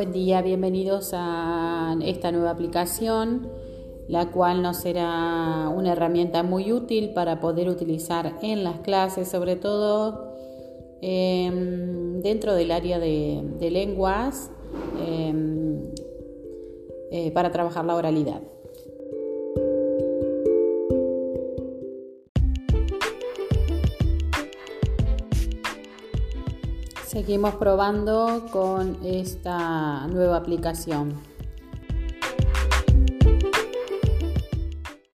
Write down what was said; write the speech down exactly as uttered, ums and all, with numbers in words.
Buen día, bienvenidos a esta nueva aplicación, la cual nos será una herramienta muy útil para poder utilizar en las clases, sobre todo eh, dentro del área de, de lenguas, eh, eh, para trabajar la oralidad. Seguimos probando con esta nueva aplicación.